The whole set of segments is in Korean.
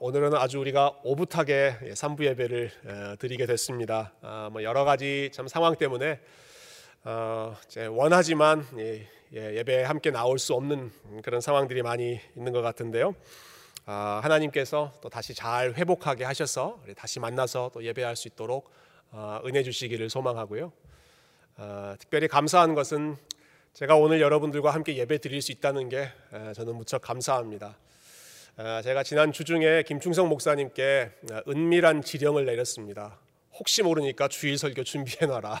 오늘은 아주 우리가 오붓하게 3부 예배를 드리게 됐습니다. 여러 가지 참 상황 때문에 원하지만 예배에 함께 나올 수 없는 그런 상황들이 많이 있는 것 같은데요. 하나님께서 또 다시 잘 회복하게 하셔서 다시 만나서 또 예배할 수 있도록 은혜 주시기를 소망하고요. 특별히 감사한 것은 제가 오늘 여러분들과 함께 예배 드릴 수 있다는 게 저는 무척 감사합니다. 제가 지난 주중에 김충성 목사님께 은밀한 지령을 내렸습니다. 혹시 모르니까 주일 설교 준비해놔라.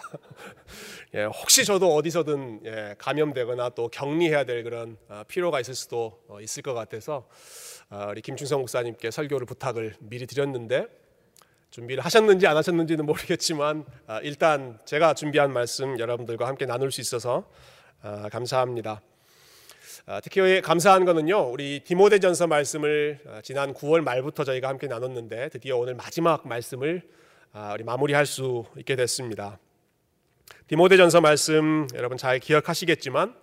혹시 저도 어디서든 감염되거나 또 격리해야 될 그런 필요가 있을 수도 있을 것 같아서 우리 김충성 목사님께 설교를 부탁을 미리 드렸는데, 준비를 하셨는지 안 하셨는지는 모르겠지만 일단 제가 준비한 말씀 여러분들과 함께 나눌 수 있어서 감사합니다. 특히 감사한 것은요, 우리 디모데전서 말씀을 지난 9월 말부터 저희가 함께 나눴는데 드디어 오늘 마지막 말씀을 우리 마무리할 수 있게 됐습니다. 디모데전서 말씀 여러분 잘 기억하시겠지만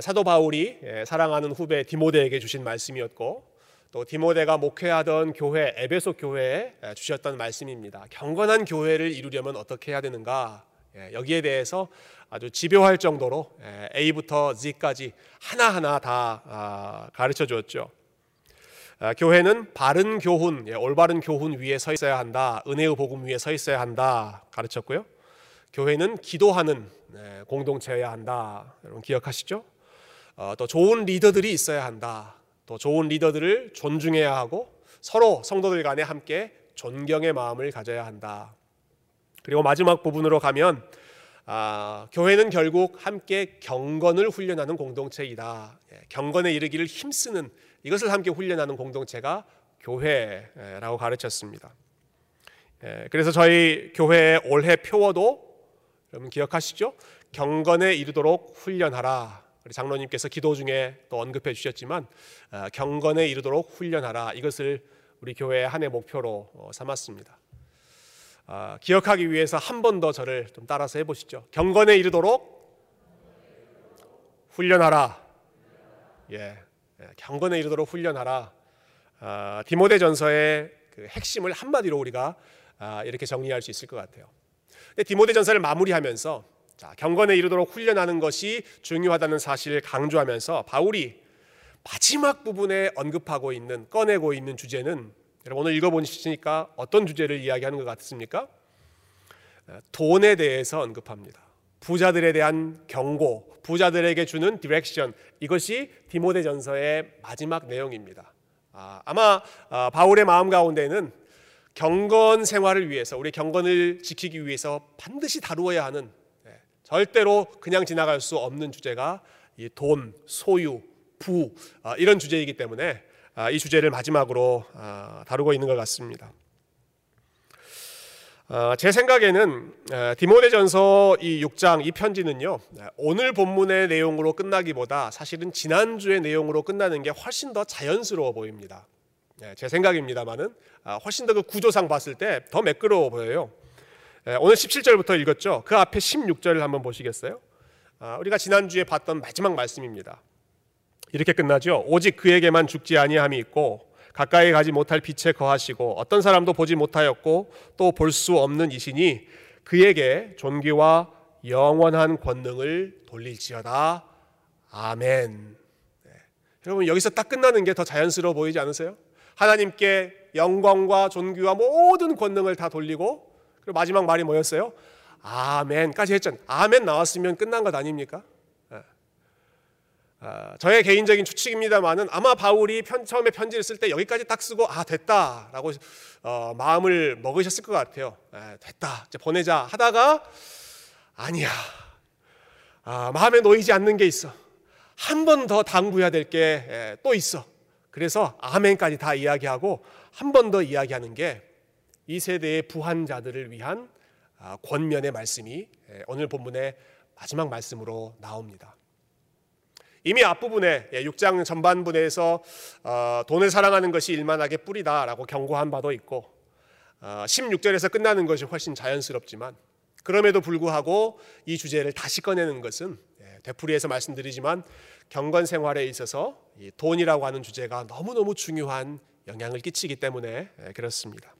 사도 바울이 사랑하는 후배 디모데에게 주신 말씀이었고, 또 디모데가 목회하던 교회 에베소 교회에 주셨던 말씀입니다. 경건한 교회를 이루려면 어떻게 해야 되는가, 여기에 대해서 아주 집요할 정도로 A부터 Z까지 하나하나 다 가르쳐 주었죠. 교회는 바른 교훈, 올바른 교훈 위에 서 있어야 한다, 은혜의 복음 위에 서 있어야 한다 가르쳤고요. 교회는 기도하는 공동체여야 한다, 여러분 기억하시죠? 또 좋은 리더들이 있어야 한다, 또 좋은 리더들을 존중해야 하고 서로 성도들 간에 함께 존경의 마음을 가져야 한다. 그리고 마지막 부분으로 가면 교회는 결국 함께 경건을 훈련하는 공동체이다. 경건에 이르기를 힘쓰는 이것을 함께 훈련하는 공동체가 교회라고 가르쳤습니다. 그래서 저희 교회의 올해 표어도 여러분 기억하시죠? 경건에 이르도록 훈련하라. 우리 장로님께서 기도 중에 또 언급해 주셨지만 경건에 이르도록 훈련하라, 이것을 우리 교회의 한 해 목표로 삼았습니다. 기억하기 위해서 한 번 더 저를 좀 따라서 해보시죠. 경건에 이르도록 훈련하라. 경건에 이르도록 훈련하라. 디모데전서의 그 핵심을 한마디로 우리가 이렇게 정리할 수 있을 것 같아요. 근데 디모데전서를 마무리하면서 경건에 이르도록 훈련하는 것이 중요하다는 사실을 강조하면서 바울이 마지막 부분에 언급하고 있는, 꺼내고 있는 주제는, 여러분 오늘 읽어보시니까 어떤 주제를 이야기하는 것 같습니까? 돈에 대해서 언급합니다. 부자들에 대한 경고, 부자들에게 주는 디렉션, 이것이 디모데전서의 마지막 내용입니다. 아마 바울의 마음 가운데는 경건 생활을 위해서, 우리 경건을 지키기 위해서 반드시 다루어야 하는, 절대로 그냥 지나갈 수 없는 주제가 이 돈, 소유, 부 이런 주제이기 때문에 이 주제를 마지막으로 다루고 있는 것 같습니다. 제 생각에는 디모데전서 이 6장 이 편지는요, 오늘 본문의 내용으로 끝나기보다 사실은 지난주의 내용으로 끝나는 게 훨씬 더 자연스러워 보입니다. 제 생각입니다만은 훨씬 더 그 구조상 봤을 때 더 매끄러워 보여요. 오늘 17절부터 읽었죠. 그 앞에 16절을 한번 보시겠어요? 우리가 지난주에 봤던 마지막 말씀입니다. 이렇게 끝나죠. 오직 그에게만 죽지 아니함이 있고 가까이 가지 못할 빛에 거하시고 어떤 사람도 보지 못하였고 또 볼 수 없는 이시니 그에게 존귀와 영원한 권능을 돌릴지어다. 아멘. 여러분 여기서 딱 끝나는 게 더 자연스러워 보이지 않으세요? 하나님께 영광과 존귀와 모든 권능을 다 돌리고, 그리고 마지막 말이 뭐였어요? 아멘까지 했잖아요. 아멘 나왔으면 끝난 것 아닙니까? 저의 개인적인 추측입니다만은 아마 바울이 처음에 편지를 쓸 때 여기까지 딱 쓰고 됐다라고 마음을 먹으셨을 것 같아요. 됐다 이제 보내자 하다가 아니야, 마음에 놓이지 않는 게 있어, 한 번 더 당부해야 될 게 또 있어, 그래서 아멘까지 다 이야기하고 한 번 더 이야기하는 게 이 세대의 부한자들을 위한 권면의 말씀이 오늘 본문의 마지막 말씀으로 나옵니다. 이미 앞부분에 6장 전반부에서 돈을 사랑하는 것이 일만하게 뿌리다라고 경고한 바도 있고 16절에서 끝나는 것이 훨씬 자연스럽지만, 그럼에도 불구하고 이 주제를 다시 꺼내는 것은 되풀이해서 말씀드리지만 경건 생활에 있어서 이 돈이라고 하는 주제가 너무너무 중요한 영향을 끼치기 때문에 그렇습니다.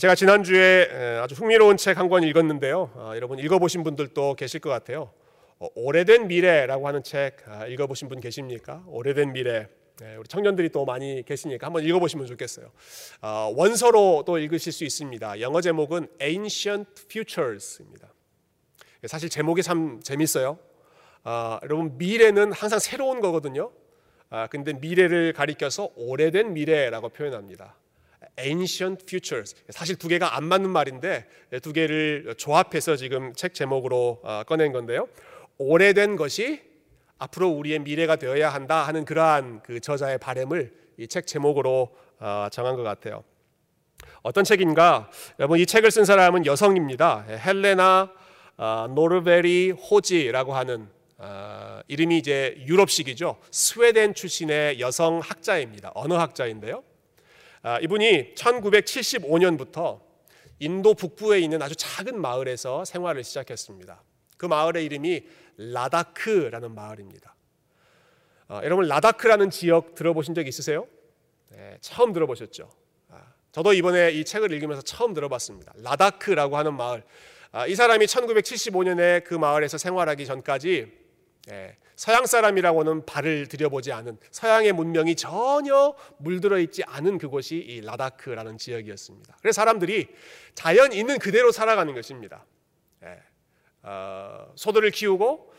제가 지난주에 아주 흥미로운 책 한 권 읽었는데요, 여러분 읽어보신 분들도 계실 것 같아요. 오래된 미래라고 하는 책 읽어보신 분 계십니까? 오래된 미래, 우리 청년들이 또 많이 계시니까 한번 읽어보시면 좋겠어요. 원서로 또 읽으실 수 있습니다. 영어 제목은 Ancient Futures입니다. 사실 제목이 참 재밌어요. 여러분 미래는 항상 새로운 거거든요. 근데 미래를 가리켜서 오래된 미래라고 표현합니다. Ancient Futures, 사실 두 개가 안 맞는 말인데 두 개를 조합해서 지금 책 제목으로 꺼낸 건데요, 오래된 것이 앞으로 우리의 미래가 되어야 한다 하는 그러한 그 저자의 바램을 이 책 제목으로 정한 것 같아요. 어떤 책인가? 여러분 이 책을 쓴 사람은 여성입니다. 헬레나 노르베리 호지라고 하는, 이름이 이제 유럽식이죠. 스웨덴 출신의 여성 학자입니다. 언어학자인데요. 이분이 1975년부터 인도 북부에 있는 아주 작은 마을에서 생활을 시작했습니다. 그 마을의 이름이 라다크라는 마을입니다. 여러분 라다크라는 지역 들어보신 적 있으세요? 처음 들어보셨죠? 저도 이번에 이 책을 읽으면서 처음 들어봤습니다. 라다크라고 하는 마을, 이 사람이 1975년에 그 마을에서 생활하기 전까지 서양 사람이라고는 발을 들여보지 않은, 서양의 문명이 전혀 물들어 있지 않은 그곳이 이 라다크라는 지역이었습니다. 그래서 사람들이 자연 있는 그대로 살아가는 것입니다. 소들을 키우고,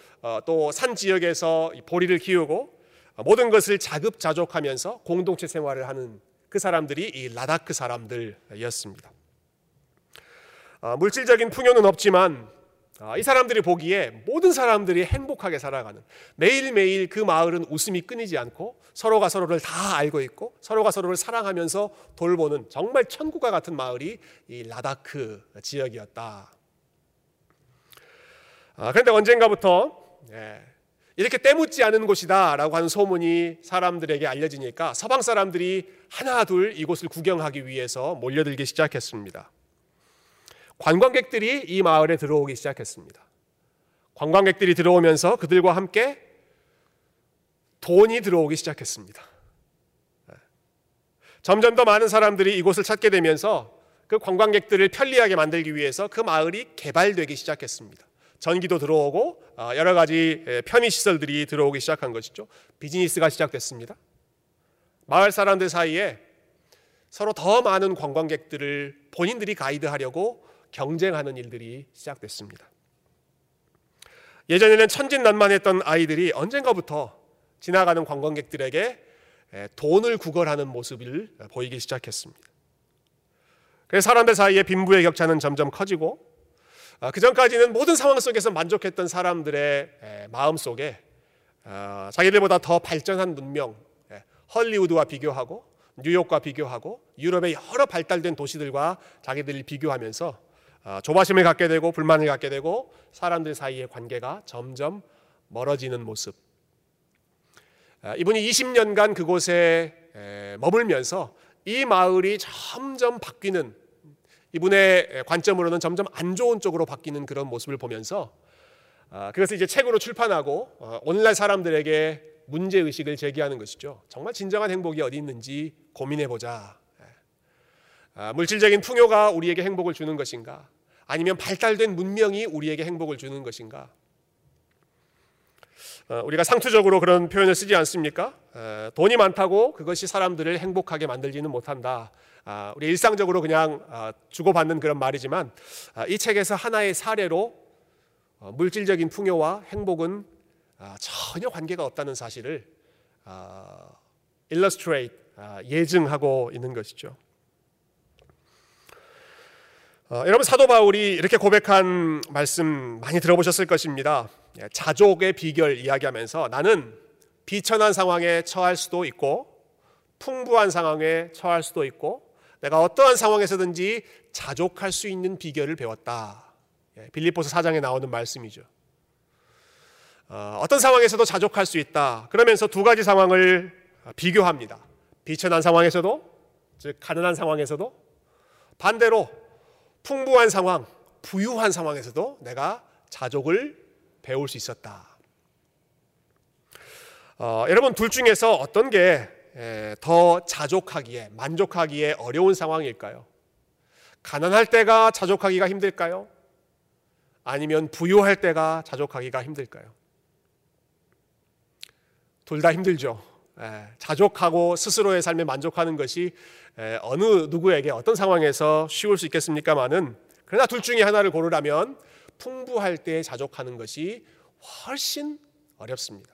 또 산 지역에서 보리를 키우고, 모든 것을 자급자족하면서 공동체 생활을 하는 그 사람들이 이 라다크 사람들이었습니다. 물질적인 풍요는 없지만 이 사람들이 보기에 모든 사람들이 행복하게 살아가는, 매일매일 그 마을은 웃음이 끊이지 않고 서로가 서로를 다 알고 있고 서로가 서로를 사랑하면서 돌보는 정말 천국과 같은 마을이 이 라다크 지역이었다. 그런데 언젠가부터 이렇게 때묻지 않은 곳이다 라고 하는 소문이 사람들에게 알려지니까 서방 사람들이 하나 둘 이곳을 구경하기 위해서 몰려들기 시작했습니다. 관광객들이 이 마을에 들어오기 시작했습니다. 관광객들이 들어오면서 그들과 함께 돈이 들어오기 시작했습니다. 점점 더 많은 사람들이 이곳을 찾게 되면서 그 관광객들을 편리하게 만들기 위해서 그 마을이 개발되기 시작했습니다. 전기도 들어오고 여러 가지 편의시설들이 들어오기 시작한 것이죠. 비즈니스가 시작됐습니다. 마을 사람들 사이에 서로 더 많은 관광객들을 본인들이 가이드하려고 경쟁하는 일들이 시작됐습니다. 예전에는 천진난만했던 아이들이 언젠가부터 지나가는 관광객들에게 돈을 구걸하는 모습을 보이기 시작했습니다. 그래서 사람들 사이에 빈부의 격차는 점점 커지고, 그전까지는 모든 상황 속에서 만족했던 사람들의 마음속에 자기들보다 더 발전한 문명, 헐리우드와 비교하고 뉴욕과 비교하고 유럽의 여러 발달된 도시들과 자기들을 비교하면서 조바심을 갖게 되고 불만을 갖게 되고 사람들 사이의 관계가 점점 멀어지는 모습. 이분이 20년간 그곳에 머물면서 이 마을이 점점 바뀌는, 이분의 관점으로는 점점 안 좋은 쪽으로 바뀌는 그런 모습을 보면서 그것을 이제 책으로 출판하고 오늘날 사람들에게 문제의식을 제기하는 것이죠. 정말 진정한 행복이 어디 있는지 고민해보자. 물질적인 풍요가 우리에게 행복을 주는 것인가? 아니면 발달된 문명이 우리에게 행복을 주는 것인가? 우리가 상투적으로 그런 표현을 쓰지 않습니까? 돈이 많다고 그것이 사람들을 행복하게 만들지는 못한다. 우리 일상적으로 그냥 주고받는 그런 말이지만 이 책에서 하나의 사례로 물질적인 풍요와 행복은 전혀 관계가 없다는 사실을 illustrate, 예증하고 있는 것이죠. 여러분 사도 바울이 이렇게 고백한 말씀 많이 들어보셨을 것입니다. 자족의 비결 이야기하면서 나는 비천한 상황에 처할 수도 있고 풍부한 상황에 처할 수도 있고 내가 어떠한 상황에서든지 자족할 수 있는 비결을 배웠다. 빌립보서 4장에 나오는 말씀이죠. 어떤 상황에서도 자족할 수 있다. 그러면서 두 가지 상황을 비교합니다. 비천한 상황에서도, 즉 가난한 상황에서도, 반대로 풍부한 상황, 부유한 상황에서도 내가 자족을 배울 수 있었다. 여러분 둘 중에서 어떤 게 더 자족하기에, 만족하기에 어려운 상황일까요? 가난할 때가 자족하기가 힘들까요? 아니면 부유할 때가 자족하기가 힘들까요? 둘 다 힘들죠. 자족하고 스스로의 삶에 만족하는 것이 어느 누구에게 어떤 상황에서 쉬울 수 있겠습니까만은, 그러나 둘 중에 하나를 고르라면 풍부할 때 자족하는 것이 훨씬 어렵습니다.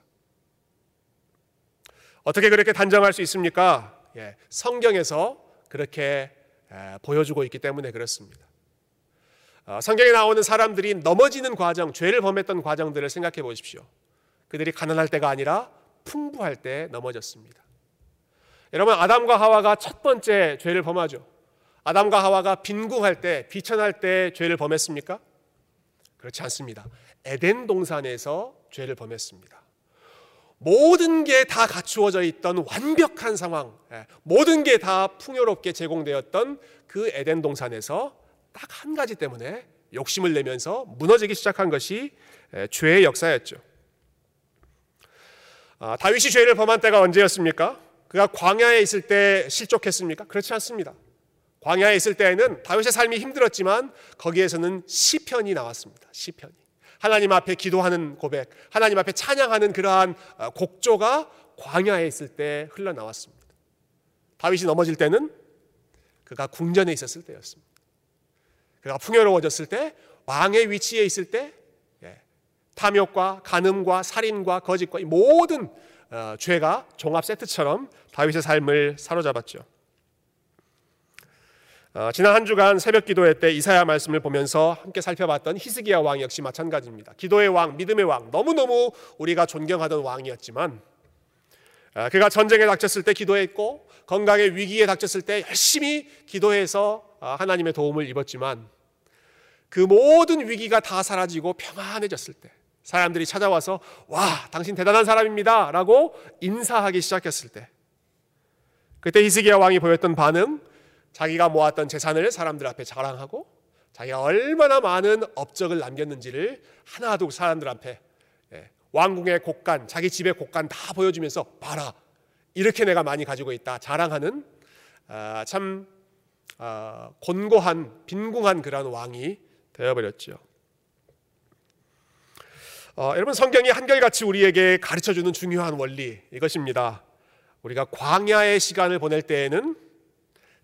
어떻게 그렇게 단정할 수 있습니까? 성경에서 그렇게 보여주고 있기 때문에 그렇습니다. 성경에 나오는 사람들이 넘어지는 과정, 죄를 범했던 과정들을 생각해 보십시오. 그들이 가난할 때가 아니라 풍부할 때 넘어졌습니다. 여러분, 아담과 하와가 첫 번째 죄를 범하죠. 아담과 하와가 빈궁할 때, 비천할 때 죄를 범했습니까? 그렇지 않습니다. 에덴 동산에서 죄를 범했습니다. 모든 게 다 갖추어져 있던 완벽한 상황, 모든 게 다 풍요롭게 제공되었던 그 에덴 동산에서 딱 한 가지 때문에 욕심을 내면서 무너지기 시작한 것이 죄의 역사였죠. 다윗이 죄를 범한 때가 언제였습니까? 그가 광야에 있을 때 실족했습니까? 그렇지 않습니다. 광야에 있을 때에는 다윗의 삶이 힘들었지만 거기에서는 시편이 나왔습니다. 시편이, 하나님 앞에 기도하는 고백, 하나님 앞에 찬양하는 그러한 곡조가 광야에 있을 때 흘러나왔습니다. 다윗이 넘어질 때는 그가 궁전에 있었을 때였습니다. 그가 풍요로워졌을 때, 왕의 위치에 있을 때, 탐욕과 간음과 살인과 거짓과 이 모든 죄가 종합 세트처럼 다윗의 삶을 사로잡았죠. 지난 한 주간 새벽 기도회 때 이사야 말씀을 보면서 함께 살펴봤던 히스기야 왕 역시 마찬가지입니다. 기도의 왕, 믿음의 왕, 너무너무 우리가 존경하던 왕이었지만 그가 전쟁에 닥쳤을 때 기도했고, 건강의 위기에 닥쳤을 때 열심히 기도해서 하나님의 도움을 입었지만, 그 모든 위기가 다 사라지고 평안해졌을 때 사람들이 찾아와서 와, 당신 대단한 사람입니다 라고 인사하기 시작했을 때, 그때 히스기야 왕이 보였던 반응, 자기가 모았던 재산을 사람들 앞에 자랑하고 자기가 얼마나 많은 업적을 남겼는지를 하나둘 사람들 앞에, 왕궁의 곳간, 자기 집의 곳간 다 보여주면서 봐라, 이렇게 내가 많이 가지고 있다 자랑하는, 참 곤고한, 빈궁한 그런 왕이 되어버렸죠. 여러분, 성경이 한결같이 우리에게 가르쳐주는 중요한 원리, 이것입니다. 우리가 광야의 시간을 보낼 때에는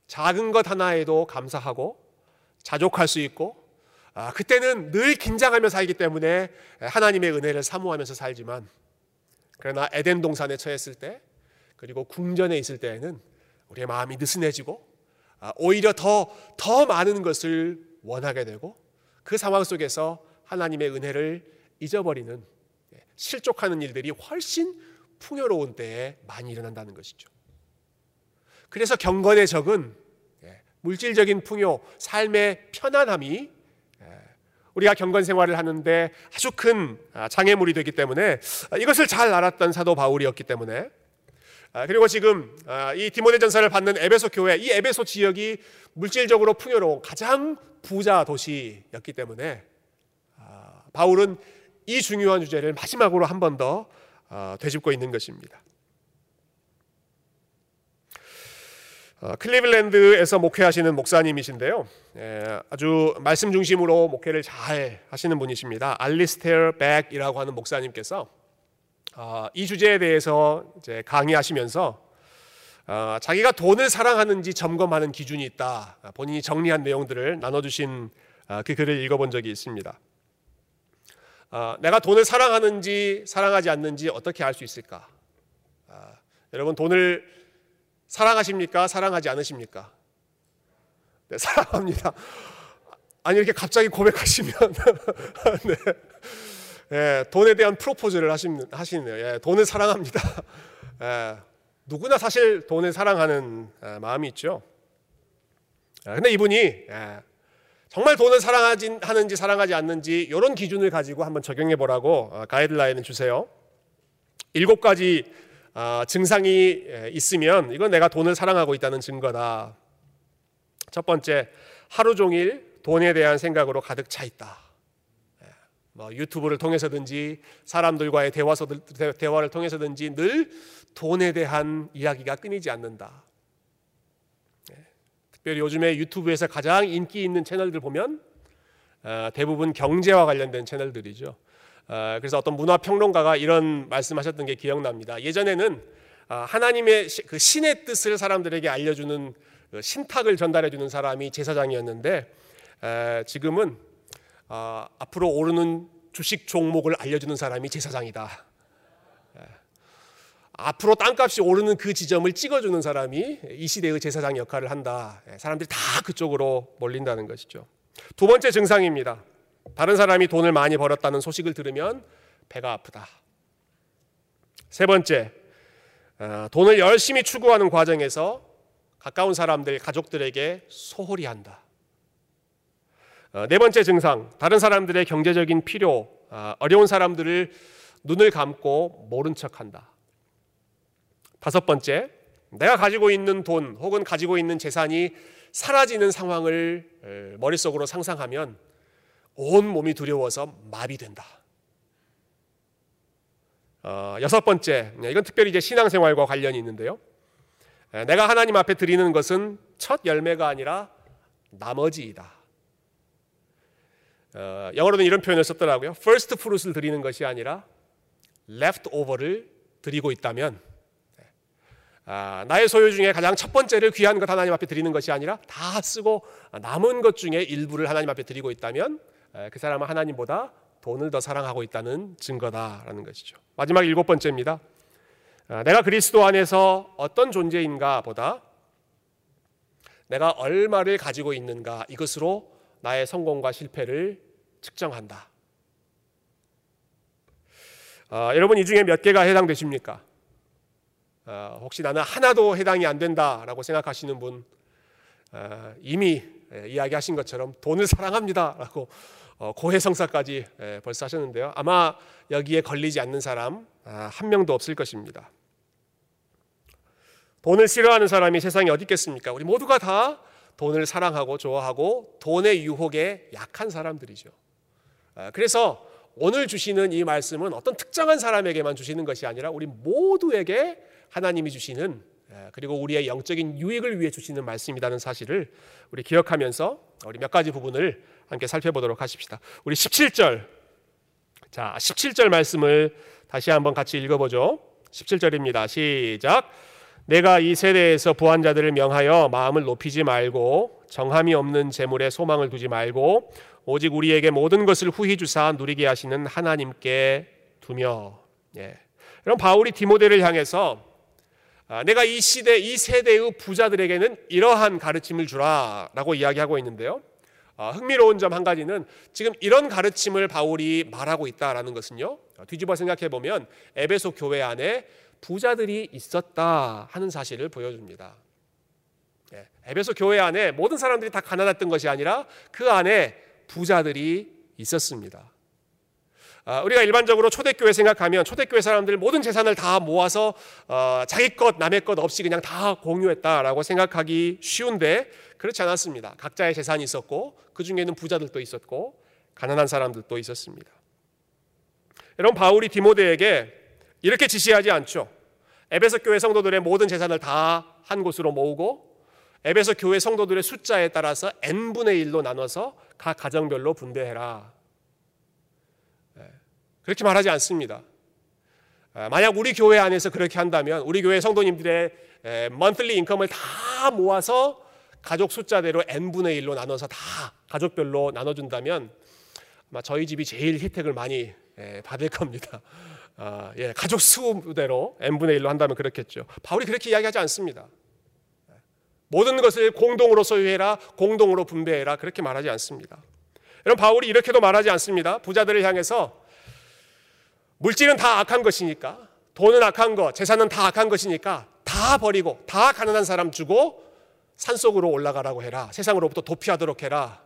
작은 것 하나에도 감사하고 자족할 수 있고, 그때는 늘 긴장하며 살기 때문에 하나님의 은혜를 사모하면서 살지만, 그러나 에덴 동산에 처했을 때, 그리고 궁전에 있을 때에는 우리의 마음이 느슨해지고 오히려 더 많은 것을 원하게 되고, 그 상황 속에서 하나님의 은혜를 잊어버리는, 실족하는 일들이 훨씬 풍요로운 때에 많이 일어난다는 것이죠. 그래서 경건의 적은 물질적인 풍요, 삶의 편안함이 우리가 경건 생활을 하는데 아주 큰 장애물이 되기 때문에, 이것을 잘 알았던 사도 바울이었기 때문에, 그리고 지금 이 디모데전서를 받는 에베소 교회, 이 에베소 지역이 물질적으로 풍요로운 가장 부자 도시였기 때문에 바울은 이 중요한 주제를 마지막으로 한 번 더 되짚고 있는 것입니다. 클리블랜드에서 목회하시는 목사님이신데요, 아주 말씀 중심으로 목회를 잘 하시는 분이십니다. 알리스테어 백이라고 하는 목사님께서 이 주제에 대해서 이제 강의하시면서 자기가 돈을 사랑하는지 점검하는 기준이 있다, 본인이 정리한 내용들을 나눠주신 그 글을 읽어본 적이 있습니다. 내가 돈을 사랑하는지 사랑하지 않는지 어떻게 알 수 있을까? 여러분, 돈을 사랑하십니까? 사랑하지 않으십니까? 네, 사랑합니다. 아니, 이렇게 갑자기 고백하시면 네. 예, 돈에 대한 프로포즈를 하시네요. 예, 돈을 사랑합니다. 예, 누구나 사실 돈을 사랑하는 마음이 있죠. 근데 이분이 정말 돈을 사랑하는지 사랑하지 않는지 이런 기준을 가지고 한번 적용해보라고 가이드라인을 주세요. 7가지 증상이 있으면 이건 내가 돈을 사랑하고 있다는 증거다. 첫 번째, 하루 종일 돈에 대한 생각으로 가득 차 있다. 유튜브를 통해서든지 사람들과의 대화를 통해서든지 늘 돈에 대한 이야기가 끊이지 않는다. 특별히 요즘에 유튜브에서 가장 인기 있는 채널들 보면 대부분 경제와 관련된 채널들이죠. 그래서 어떤 문화평론가가 이런 말씀하셨던 게 기억납니다. 예전에는 하나님의 그 신의 뜻을 사람들에게 알려주는 신탁을 전달해주는 사람이 제사장이었는데, 지금은 앞으로 오르는 주식 종목을 알려주는 사람이 제사장이다. 앞으로 땅값이 오르는 그 지점을 찍어주는 사람이 이 시대의 제사장 역할을 한다. 사람들이 다 그쪽으로 몰린다는 것이죠. 두 번째 증상입니다. 다른 사람이 돈을 많이 벌었다는 소식을 들으면 배가 아프다. 세 번째, 돈을 열심히 추구하는 과정에서 가까운 사람들, 가족들에게 소홀히 한다. 네 번째 증상, 다른 사람들의 경제적인 필요, 어려운 사람들을 눈을 감고 모른 척한다. 다섯 번째, 내가 가지고 있는 돈 혹은 가지고 있는 재산이 사라지는 상황을 머릿속으로 상상하면 온 몸이 두려워서 마비된다. 여섯 번째, 이건 특별히 이제 신앙생활과 관련이 있는데요. 내가 하나님 앞에 드리는 것은 첫 열매가 아니라 나머지이다. 영어로는 이런 표현을 썼더라고요. First fruit을 드리는 것이 아니라 left over를 드리고 있다면, 나의 소유 중에 가장 첫 번째를 귀한 것 하나님 앞에 드리는 것이 아니라 다 쓰고 남은 것 중에 일부를 하나님 앞에 드리고 있다면 그 사람은 하나님보다 돈을 더 사랑하고 있다는 증거다라는 것이죠. 마지막 일곱 번째입니다. 내가 그리스도 안에서 어떤 존재인가 보다 내가 얼마를 가지고 있는가, 이것으로 나의 성공과 실패를 측정한다. 여러분, 이 중에 몇 개가 해당되십니까? 혹시 나는 하나도 해당이 안 된다라고 생각하시는 분, 이미 이야기하신 것처럼 돈을 사랑합니다라고 고해성사까지 벌써 하셨는데요. 아마 여기에 걸리지 않는 사람 한 명도 없을 것입니다. 돈을 싫어하는 사람이 세상에 어디 있겠습니까? 우리 모두가 다 돈을 사랑하고 좋아하고 돈의 유혹에 약한 사람들이죠. 그래서 오늘 주시는 이 말씀은 어떤 특정한 사람에게만 주시는 것이 아니라 우리 모두에게 하나님이 주시는, 그리고 우리의 영적인 유익을 위해 주시는 말씀이라는 사실을 우리 기억하면서 우리 몇 가지 부분을 함께 살펴보도록 하십시다. 우리 17절, 17절 말씀을 다시 한번 같이 읽어보죠. 17절입니다. 시작. 내가 이 세대에서 부한 자들을 명하여 마음을 높이지 말고 정함이 없는 재물에 소망을 두지 말고 오직 우리에게 모든 것을 후히 주사 누리게 하시는 하나님께 두며. 그럼 바울이 디모데를 향해서 내가 이 시대, 이 세대의 부자들에게는 이러한 가르침을 주라 라고 이야기하고 있는데요. 흥미로운 점 한 가지는 지금 이런 가르침을 바울이 말하고 있다라는 것은요, 뒤집어 생각해 보면 에베소 교회 안에 부자들이 있었다 하는 사실을 보여줍니다. 에베소 교회 안에 모든 사람들이 다 가난했던 것이 아니라 그 안에 부자들이 있었습니다. 우리가 일반적으로 초대교회 생각하면 초대교회 사람들 모든 재산을 다 모아서 자기 것 남의 것 없이 그냥 다 공유했다라고 생각하기 쉬운데 그렇지 않았습니다. 각자의 재산이 있었고 그 중에는 부자들도 있었고 가난한 사람들도 있었습니다. 여러분, 바울이 디모데에게 이렇게 지시하지 않죠. 에베소 교회 성도들의 모든 재산을 다 한 곳으로 모으고 에베소 교회 성도들의 숫자에 따라서 n분의 1로 나눠서 각 가정별로 분배해라. 그렇게 말하지 않습니다. 만약 우리 교회 안에서 그렇게 한다면 우리 교회 성도님들의 monthly income을 다 모아서 가족 숫자대로 n분의 1로 나눠서 다 가족별로 나눠준다면 아마 저희 집이 제일 혜택을 많이 받을 겁니다. 가족 수대로 n분의 1로 한다면 그렇겠죠. 바울이 그렇게 이야기하지 않습니다. 모든 것을 공동으로 소유해라, 공동으로 분배해라, 그렇게 말하지 않습니다. 여러분, 바울이 이렇게도 말하지 않습니다. 부자들을 향해서 물질은 다 악한 것이니까, 돈은 악한 것, 재산은 다 악한 것이니까 다 버리고 다 가난한 사람 주고 산속으로 올라가라고 해라, 세상으로부터 도피하도록 해라,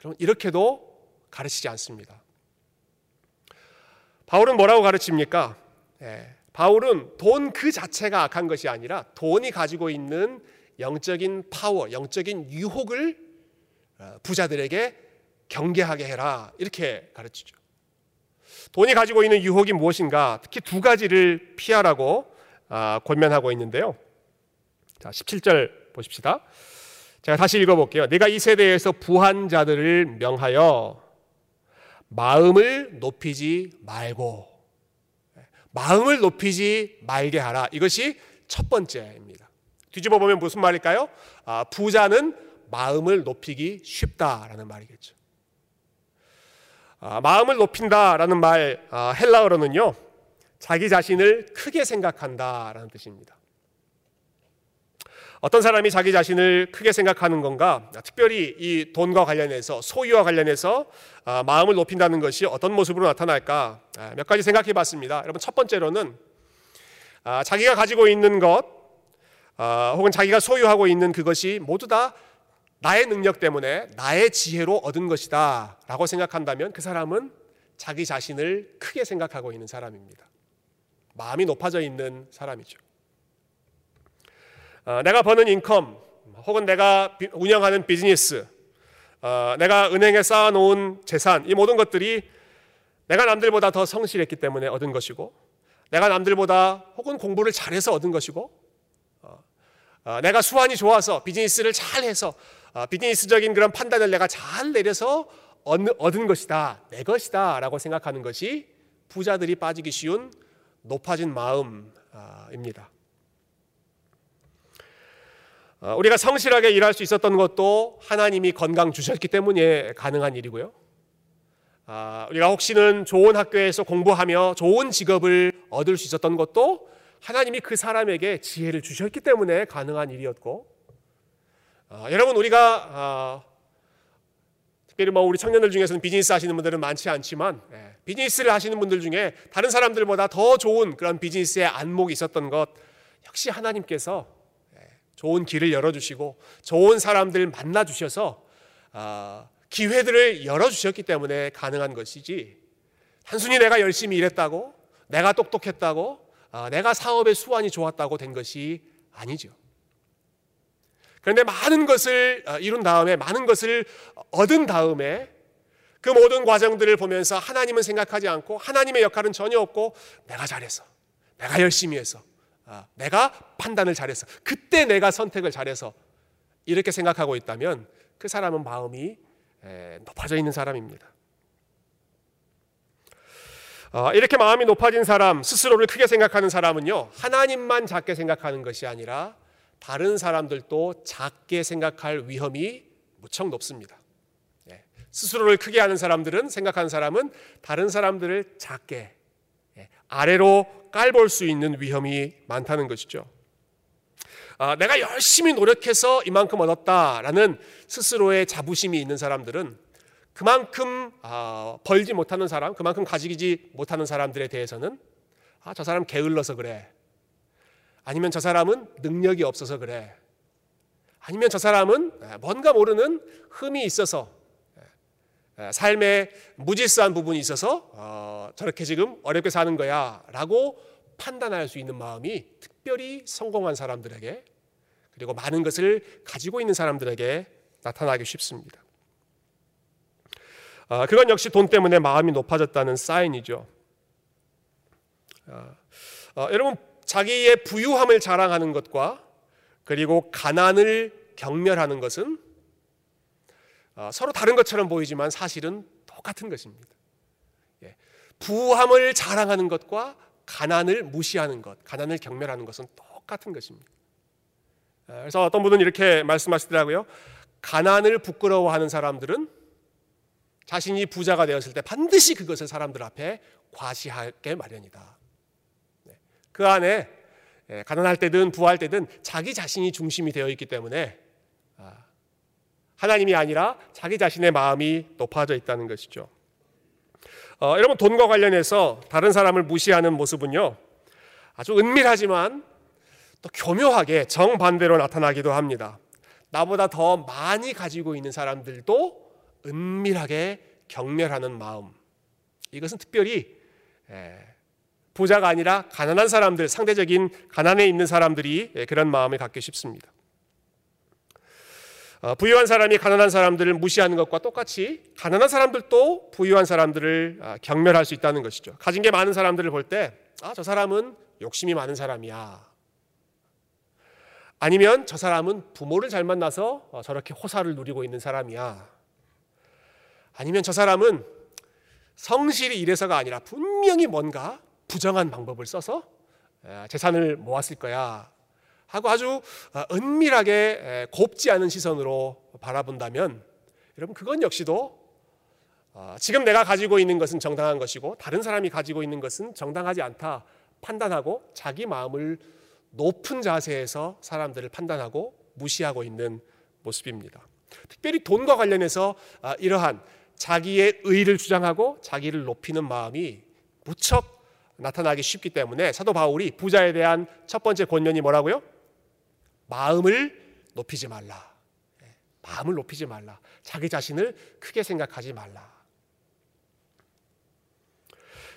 여러분, 이렇게도 가르치지 않습니다. 바울은 뭐라고 가르칩니까? 바울은 돈 그 자체가 악한 것이 아니라 돈이 가지고 있는 영적인 파워, 영적인 유혹을 부자들에게 경계하게 해라, 이렇게 가르치죠. 돈이 가지고 있는 유혹이 무엇인가? 특히 두 가지를 피하라고 권면하고 있는데요. 자, 17절 보십시다. 제가 다시 읽어볼게요. 내가 이 세대에서 부한 자들을 명하여 마음을 높이지 말고, 마음을 높이지 말게 하라. 이것이 첫 번째입니다. 뒤집어 보면 무슨 말일까요? 부자는 마음을 높이기 쉽다라는 말이겠죠. 마음을 높인다라는 말, 헬라어로는요, 자기 자신을 크게 생각한다라는 뜻입니다. 어떤 사람이 자기 자신을 크게 생각하는 건가? 특별히 이 돈과 관련해서, 소유와 관련해서 마음을 높인다는 것이 어떤 모습으로 나타날까? 몇 가지 생각해 봤습니다. 여러분, 첫 번째로는 자기가 가지고 있는 것, 혹은 자기가 소유하고 있는 그것이 모두 다 나의 능력 때문에, 나의 지혜로 얻은 것이다 라고 생각한다면 그 사람은 자기 자신을 크게 생각하고 있는 사람입니다. 마음이 높아져 있는 사람이죠. 내가 버는 인컴, 혹은 내가 운영하는 비즈니스, 내가 은행에 쌓아놓은 재산, 이 모든 것들이 내가 남들보다 더 성실했기 때문에 얻은 것이고, 내가 남들보다 혹은 공부를 잘해서 얻은 것이고, 내가 수완이 좋아서 비즈니스를 잘해서 비즈니스적인 그런 판단을 내가 잘 내려서 얻은 것이다, 내 것이다 라고 생각하는 것이 부자들이 빠지기 쉬운 높아진 마음입니다. 우리가 성실하게 일할 수 있었던 것도 하나님이 건강 주셨기 때문에 가능한 일이고요, 우리가 혹시는 좋은 학교에서 공부하며 좋은 직업을 얻을 수 있었던 것도 하나님이 그 사람에게 지혜를 주셨기 때문에 가능한 일이었고, 여러분, 우리가 특별히 우리 청년들 중에서는 비즈니스 하시는 분들은 많지 않지만, 비즈니스를 하시는 분들 중에 다른 사람들보다 더 좋은 그런 비즈니스의 안목이 있었던 것 역시 하나님께서 좋은 길을 열어주시고 좋은 사람들 만나주셔서 기회들을 열어주셨기 때문에 가능한 것이지, 단순히 내가 열심히 일했다고, 내가 똑똑했다고, 내가 사업의 수완이 좋았다고 된 것이 아니죠. 그런데 많은 것을 이룬 다음에, 많은 것을 얻은 다음에 그 모든 과정들을 보면서 하나님은 생각하지 않고, 하나님의 역할은 전혀 없고, 내가 잘해서, 내가 열심히 해서, 내가 판단을 잘해서, 그때 내가 선택을 잘해서, 이렇게 생각하고 있다면 그 사람은 마음이 높아져 있는 사람입니다. 이렇게 마음이 높아진 사람, 스스로를 크게 생각하는 사람은요, 하나님만 작게 생각하는 것이 아니라 다른 사람들도 작게 생각할 위험이 무척 높습니다. 스스로를 크게 하는 사람들은, 생각하는 사람은 다른 사람들을 작게, 아래로 깔볼 수 있는 위험이 많다는 것이죠. 내가 열심히 노력해서 이만큼 얻었다라는 스스로의 자부심이 있는 사람들은 그만큼 벌지 못하는 사람, 그만큼 가지지 못하는 사람들에 대해서는, 저 사람 게을러서 그래, 아니면 저 사람은 능력이 없어서 그래, 아니면 저 사람은 뭔가 모르는 흠이 있어서, 삶의 무질서한 부분이 있어서 저렇게 지금 어렵게 사는 거야 라고 판단할 수 있는 마음이 특별히 성공한 사람들에게, 그리고 많은 것을 가지고 있는 사람들에게 나타나기 쉽습니다. 그건 역시 돈 때문에 마음이 높아졌다는 사인이죠. 여러분, 자기의 부유함을 자랑하는 것과 그리고 가난을 경멸하는 것은 서로 다른 것처럼 보이지만 사실은 똑같은 것입니다. 부함을 자랑하는 것과 가난을 무시하는 것, 가난을 경멸하는 것은 똑같은 것입니다. 그래서 어떤 분은 이렇게 말씀하시더라고요. 가난을 부끄러워하는 사람들은 자신이 부자가 되었을 때 반드시 그것을 사람들 앞에 과시하게 마련이다. 그 안에 가난할 때든 부할 때든 자기 자신이 중심이 되어 있기 때문에 하나님이 아니라 자기 자신의 마음이 높아져 있다는 것이죠. 여러분, 돈과 관련해서 다른 사람을 무시하는 모습은요, 아주 은밀하지만 또 교묘하게 정반대로 나타나기도 합니다. 나보다 더 많이 가지고 있는 사람들도 은밀하게 경멸하는 마음, 이것은 특별히 부자가 아니라 가난한 사람들, 상대적인 가난에 있는 사람들이 그런 마음을 갖기 쉽습니다. 부유한 사람이 가난한 사람들을 무시하는 것과 똑같이 가난한 사람들도 부유한 사람들을 경멸할 수 있다는 것이죠. 가진 게 많은 사람들을 볼 때, 저 사람은 욕심이 많은 사람이야. 아니면 저 사람은 부모를 잘 만나서 저렇게 호사를 누리고 있는 사람이야. 아니면 저 사람은 성실이 이래서가 아니라 분명히 뭔가 부정한 방법을 써서 재산을 모았을 거야 하고 아주 은밀하게 곱지 않은 시선으로 바라본다면, 여러분 그건 역시도 지금 내가 가지고 있는 것은 정당한 것이고 다른 사람이 가지고 있는 것은 정당하지 않다 판단하고 자기 마음을 높은 자세에서 사람들을 판단하고 무시하고 있는 모습입니다. 특별히 돈과 관련해서 이러한 자기의 의의를 주장하고 자기를 높이는 마음이 무척 나타나기 쉽기 때문에 사도 바울이 부자에 대한 첫 번째 권면이 뭐라고요? 마음을 높이지 말라. 마음을 높이지 말라. 자기 자신을 크게 생각하지 말라.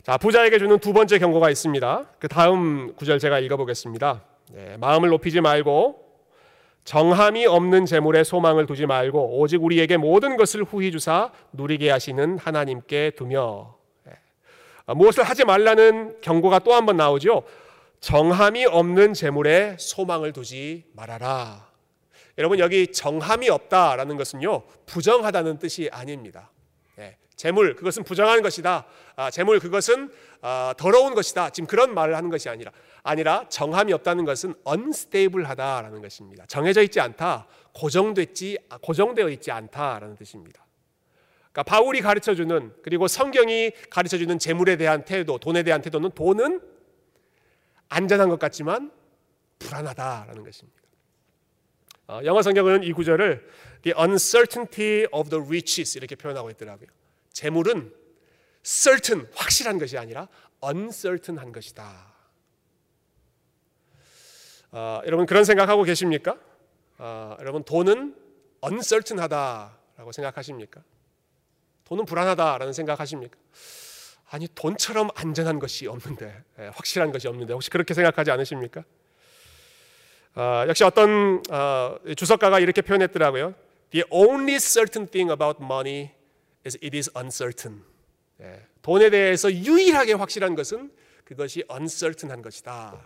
자, 부자에게 주는 두 번째 경고가 있습니다. 그 다음 구절 제가 읽어보겠습니다. 마음을 높이지 말고 정함이 없는 재물에 소망을 두지 말고 오직 우리에게 모든 것을 후히 주사 누리게 하시는 하나님께 두며. 무엇을 하지 말라는 경고가 또 한 번 나오죠. 정함이 없는 재물에 소망을 두지 말아라. 여러분 여기 정함이 없다라는 것은요 부정하다는 뜻이 아닙니다. 재물 그것은 부정한 것이다, 재물 그것은 더러운 것이다, 지금 그런 말을 하는 것이 아니라 정함이 없다는 것은 unstable하다라는 것입니다. 정해져 있지 않다, 고정되어 있지 않다라는 뜻입니다. 바울이 가르쳐주는, 그리고 성경이 가르쳐주는 재물에 대한 태도, 돈에 대한 태도는 돈은 안전한 것 같지만 불안하다라는 것입니다. 영어 성경은 이 구절을 The uncertainty of the riches 이렇게 표현하고 있더라고요. 재물은 certain, 확실한 것이 아니라 uncertain한 것이다. 여러분 그런 생각하고 계십니까? 여러분 돈은 uncertain하다라고 생각하십니까? 돈은 불안하다라는 생각하십니까? 아니 돈처럼 안전한 것이 없는데, 확실한 것이 없는데 혹시 그렇게 생각하지 않으십니까? 역시 어떤 주석가가 이렇게 표현했더라고요. The only certain thing about money is it is uncertain. 돈에 대해서 유일하게 확실한 것은 그것이 uncertain한 것이다.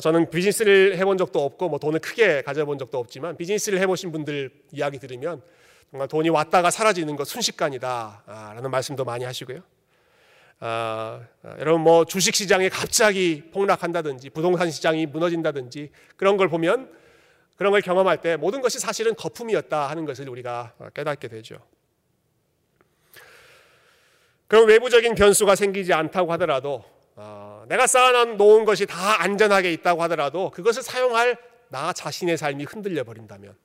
저는 비즈니스를 해본 적도 없고 돈을 크게 가져본 적도 없지만 비즈니스를 해보신 분들 이야기 들으면 정말 돈이 왔다가 사라지는 것 순식간이다 라는 말씀도 많이 하시고요. 여러분 주식시장이 갑자기 폭락한다든지 부동산 시장이 무너진다든지 그런 걸 보면, 그런 걸 경험할 때 모든 것이 사실은 거품이었다 하는 것을 우리가 깨닫게 되죠. 그럼 외부적인 변수가 생기지 않다고 하더라도, 내가 쌓아놓은 것이 다 안전하게 있다고 하더라도 그것을 사용할 나 자신의 삶이 흔들려 버린다면,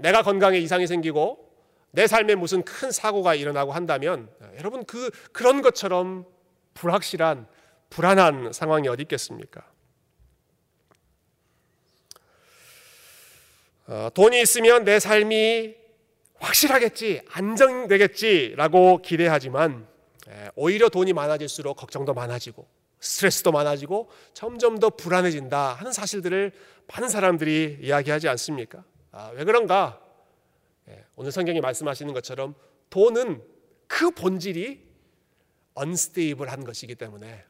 내가 건강에 이상이 생기고 내 삶에 무슨 큰 사고가 일어나고 한다면, 여러분 그런 것처럼 불확실한 불안한 상황이 어디 있겠습니까? 돈이 있으면 내 삶이 확실하겠지, 안정되겠지라고 기대하지만 오히려 돈이 많아질수록 걱정도 많아지고 스트레스도 많아지고 점점 더 불안해진다 하는 사실들을 많은 사람들이 이야기하지 않습니까? 왜 그런가? 오늘 성경이 말씀하시는 것처럼 돈은 그 본질이 unstable한 것이기 때문에,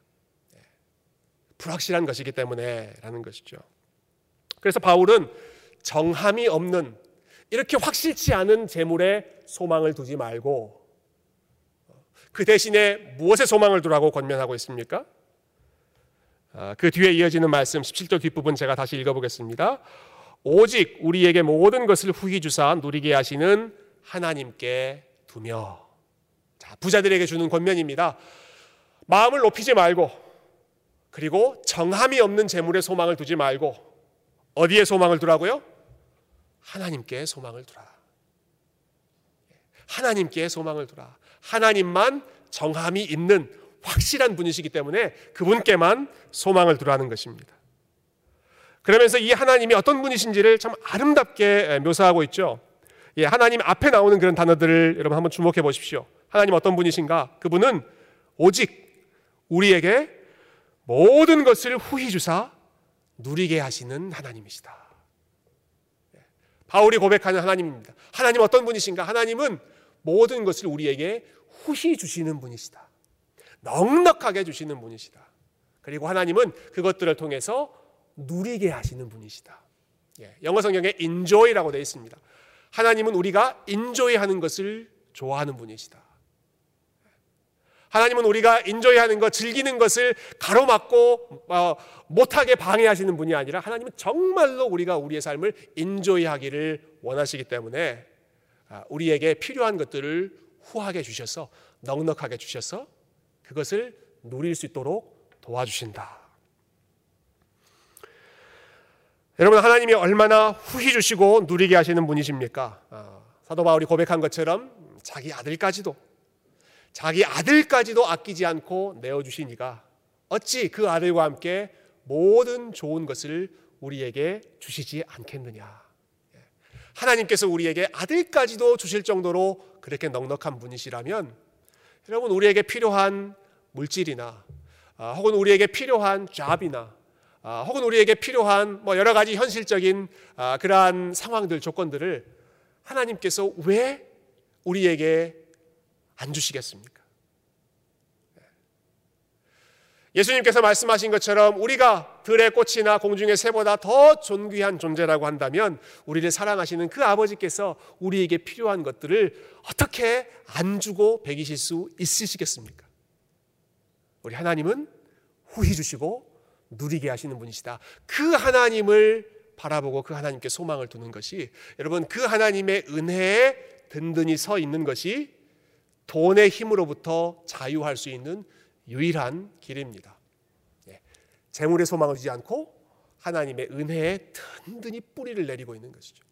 불확실한 것이기 때문에 라는 것이죠. 그래서 바울은 정함이 없는, 이렇게 확실치 않은 재물에 소망을 두지 말고 그 대신에 무엇에 소망을 두라고 권면하고 있습니까? 그 뒤에 이어지는 말씀 17절 뒷부분 제가 다시 읽어보겠습니다. 오직 우리에게 모든 것을 후히 주사 누리게 하시는 하나님께 두며. 자, 부자들에게 주는 권면입니다. 마음을 높이지 말고, 그리고 정함이 없는 재물에 소망을 두지 말고 어디에 소망을 두라고요? 하나님께 소망을 두라. 하나님께 소망을 두라. 하나님만 정함이 있는 확실한 분이시기 때문에 그분께만 소망을 두라는 것입니다. 그러면서 이 하나님이 어떤 분이신지를 참 아름답게 묘사하고 있죠. 하나님 앞에 나오는 그런 단어들을 여러분 한번 주목해 보십시오. 하나님 어떤 분이신가? 그분은 오직 우리에게 모든 것을 후히 주사 누리게 하시는 하나님이시다. 바울이 고백하는 하나님입니다. 하나님 어떤 분이신가? 하나님은 모든 것을 우리에게 후히 주시는 분이시다. 넉넉하게 주시는 분이시다. 그리고 하나님은 그것들을 통해서 누리게 하시는 분이시다. 예, 영어 성경에 enjoy라고 되어 있습니다. 하나님은 우리가 enjoy하는 것을 좋아하는 분이시다. 하나님은 우리가 enjoy하는 것, 즐기는 것을 가로막고 못하게 방해하시는 분이 아니라 하나님은 정말로 우리가 우리의 삶을 enjoy하기를 원하시기 때문에 우리에게 필요한 것들을 후하게 주셔서, 넉넉하게 주셔서 그것을 누릴 수 있도록 도와주신다. 여러분, 하나님이 얼마나 후히 주시고 누리게 하시는 분이십니까? 사도 바울이 고백한 것처럼 자기 아들까지도 아끼지 않고 내어주시니가 어찌 그 아들과 함께 모든 좋은 것을 우리에게 주시지 않겠느냐. 하나님께서 우리에게 아들까지도 주실 정도로 그렇게 넉넉한 분이시라면, 여러분, 우리에게 필요한 물질이나 혹은 우리에게 필요한 잡이나 혹은 우리에게 필요한 여러 가지 현실적인 그러한 상황들, 조건들을 하나님께서 왜 우리에게 안 주시겠습니까? 예수님께서 말씀하신 것처럼 우리가 들의 꽃이나 공중의 새보다 더 존귀한 존재라고 한다면, 우리를 사랑하시는 그 아버지께서 우리에게 필요한 것들을 어떻게 안 주고 배기실 수 있으시겠습니까? 우리 하나님은 후히 주시고 누리게 하시는 분이시다. 그 하나님을 바라보고 그 하나님께 소망을 두는 것이, 여러분, 그 하나님의 은혜에 든든히 서 있는 것이 돈의 힘으로부터 자유할 수 있는 유일한 길입니다. 예, 재물의 소망을 두지 않고 하나님의 은혜에 든든히 뿌리를 내리고 있는 것이죠.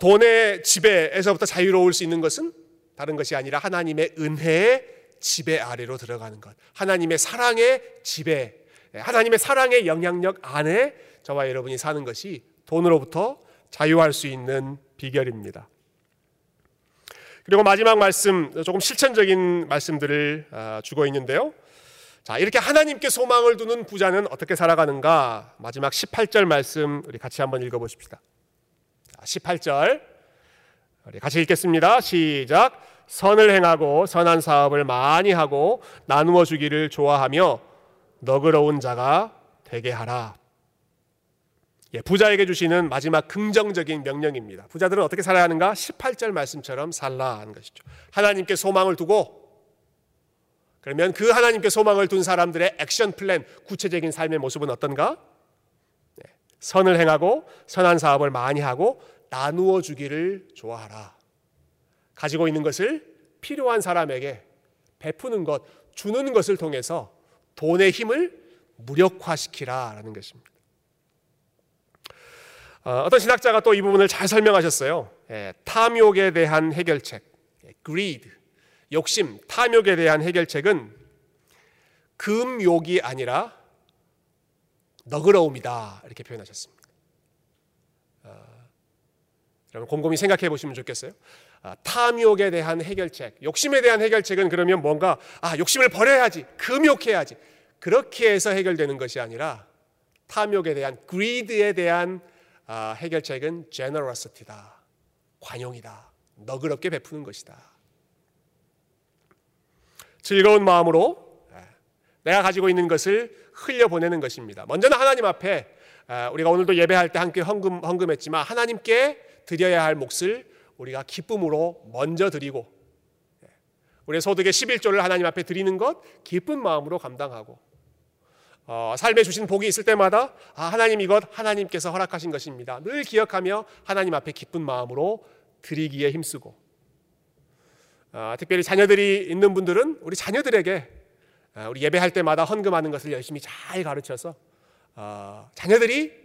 돈의 지배에서부터 자유로울 수 있는 것은 다른 것이 아니라 하나님의 은혜의 지배 아래로 들어가는 것, 하나님의 사랑의 지배, 하나님의 사랑의 영향력 안에 저와 여러분이 사는 것이 돈으로부터 자유할 수 있는 비결입니다. 그리고 마지막 말씀, 조금 실천적인 말씀들을 주고 있는데요. 자, 이렇게 하나님께 소망을 두는 부자는 어떻게 살아가는가? 마지막 18절 말씀 우리 같이 한번 읽어보십시다. 18절 우리 같이 읽겠습니다. 시작. 선을 행하고 선한 사업을 많이 하고 나누어 주기를 좋아하며 너그러운 자가 되게 하라. 예, 부자에게 주시는 마지막 긍정적인 명령입니다. 부자들은 어떻게 살아야 하는가? 18절 말씀처럼 살라 하는 것이죠. 하나님께 소망을 두고, 그러면 그 하나님께 소망을 둔 사람들의 액션 플랜, 구체적인 삶의 모습은 어떤가? 예, 선을 행하고 선한 사업을 많이 하고 나누어 주기를 좋아하라. 가지고 있는 것을 필요한 사람에게 베푸는 것, 주는 것을 통해서 돈의 힘을 무력화시키라라는 것입니다. 어떤 신학자가 또 이 부분을 잘 설명하셨어요. 예, 탐욕에 대한 해결책, greed, 욕심, 탐욕에 대한 해결책은 금욕이 아니라 너그러움이다, 이렇게 표현하셨습니다. 여러분, 곰곰이 생각해 보시면 좋겠어요. 탐욕에 대한 해결책, 욕심에 대한 해결책은 그러면 뭔가 욕심을 버려야지, 금욕해야지, 그렇게 해서 해결되는 것이 아니라 탐욕에 대한, greed에 대한 해결책은 generosity다, 관용이다, 너그럽게 베푸는 것이다. 즐거운 마음으로 내가 가지고 있는 것을 흘려보내는 것입니다. 먼저는 하나님 앞에, 우리가 오늘도 예배할 때 함께 헌금했지만 하나님께 드려야 할 몫을 우리가 기쁨으로 먼저 드리고, 우리의 소득의 11조를 하나님 앞에 드리는 것 기쁜 마음으로 감당하고, 삶에 주신 복이 있을 때마다 하나님, 이것 하나님께서 허락하신 것입니다, 늘 기억하며 하나님 앞에 기쁜 마음으로 드리기에 힘쓰고, 특별히 자녀들이 있는 분들은 우리 자녀들에게 우리 예배할 때마다 헌금하는 것을 열심히 잘 가르쳐서 자녀들이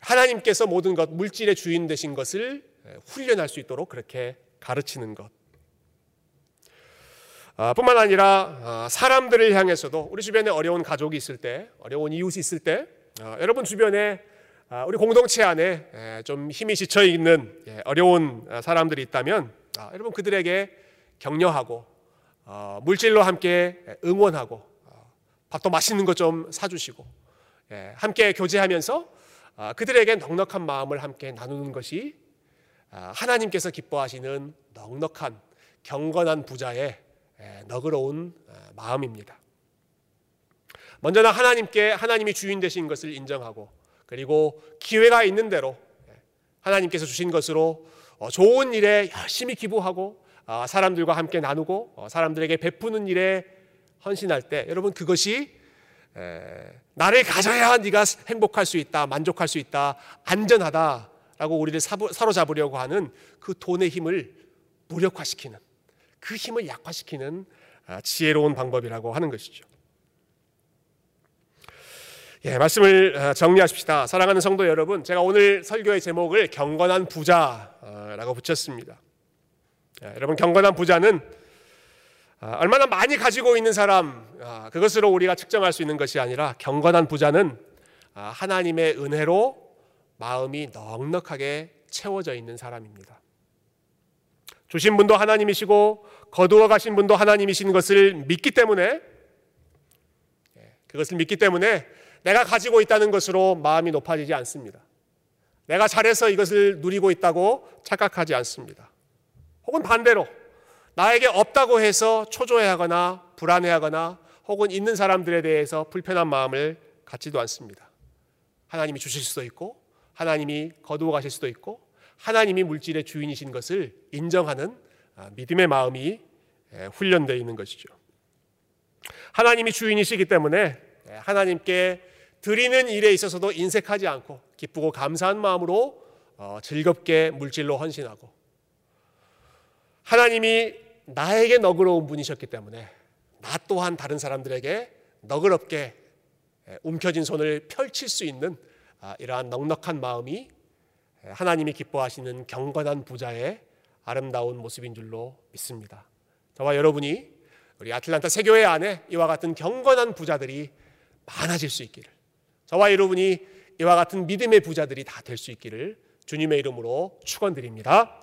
하나님께서 모든 것, 물질의 주인 되신 것을 훈련할 수 있도록 그렇게 가르치는 것 뿐만 아니라 사람들을 향해서도, 우리 주변에 어려운 가족이 있을 때, 어려운 이웃이 있을 때, 여러분 주변에 우리 공동체 안에 좀 힘이 지쳐있는 어려운 사람들이 있다면 여러분 그들에게 격려하고 물질로 함께 응원하고 밥도 맛있는 것 좀 사주시고 함께 교제하면서 그들에게 넉넉한 마음을 함께 나누는 것이 하나님께서 기뻐하시는 넉넉한 경건한 부자의 너그러운 마음입니다. 먼저는 하나님이 주인 되신 것을 인정하고, 그리고 기회가 있는 대로 하나님께서 주신 것으로 좋은 일에 열심히 기부하고, 사람들과 함께 나누고, 사람들에게 베푸는 일에 헌신할 때, 여러분, 그것이 나를 가져야 네가 행복할 수 있다, 만족할 수 있다, 안전하다라고 우리를 사로잡으려고 하는 그 돈의 힘을 무력화시키는, 그 힘을 약화시키는 지혜로운 방법이라고 하는 것이죠. 예, 말씀을 정리하십시다. 사랑하는 성도 여러분, 제가 오늘 설교의 제목을 경건한 부자라고 붙였습니다. 여러분, 경건한 부자는 얼마나 많이 가지고 있는 사람, 그것으로 우리가 측정할 수 있는 것이 아니라, 경건한 부자는 하나님의 은혜로 마음이 넉넉하게 채워져 있는 사람입니다. 주신 분도 하나님이시고 거두어 가신 분도 하나님이신 것을 믿기 때문에 내가 가지고 있다는 것으로 마음이 높아지지 않습니다. 내가 잘해서 이것을 누리고 있다고 착각하지 않습니다. 혹은 반대로 나에게 없다고 해서 초조해하거나 불안해하거나, 혹은 있는 사람들에 대해서 불편한 마음을 갖지도 않습니다. 하나님이 주실 수도 있고, 하나님이 거두어 가실 수도 있고, 하나님이 물질의 주인이신 것을 인정하는 믿음의 마음이 훈련되어 있는 것이죠. 하나님이 주인이시기 때문에 하나님께 드리는 일에 있어서도 인색하지 않고, 기쁘고 감사한 마음으로 즐겁게 물질로 헌신하고, 하나님이 나에게 너그러운 분이셨기 때문에 나 또한 다른 사람들에게 너그럽게 움켜쥔 손을 펼칠 수 있는 이러한 넉넉한 마음이 하나님이 기뻐하시는 경건한 부자의 아름다운 모습인 줄로 믿습니다. 저와 여러분이 우리 아틀란타 세교회 안에 이와 같은 경건한 부자들이 많아질 수 있기를, 저와 여러분이 이와 같은 믿음의 부자들이 다 될 수 있기를 주님의 이름으로 축원드립니다.